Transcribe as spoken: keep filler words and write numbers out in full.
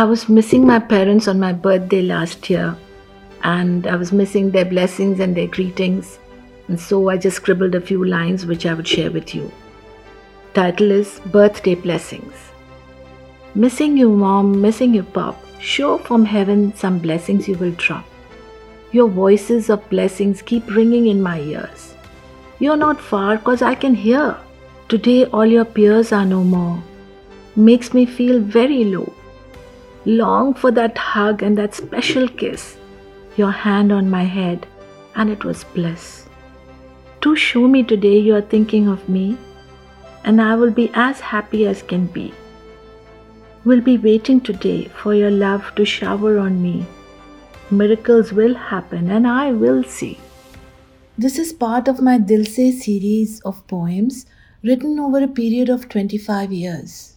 I was missing my parents on my birthday last year, and I was missing their blessings and their greetings, and so I just scribbled a few lines which I would share with you. Title is Birthday Blessings. Missing you, Mom, missing you, Pop. Sure, from heaven some blessings you will drop. Your voices of blessings keep ringing in my ears. You're not far, cause I can hear. Today all your peers are no more. Makes me feel very low. Long for that hug and that special kiss. Your hand on my head, and it was bliss. To show me today you are thinking of me, and I will be as happy as can be. Will be waiting today for your love to shower on me. Miracles will happen and I will see. This is part of my Dil Se series of poems written over a period of twenty-five years.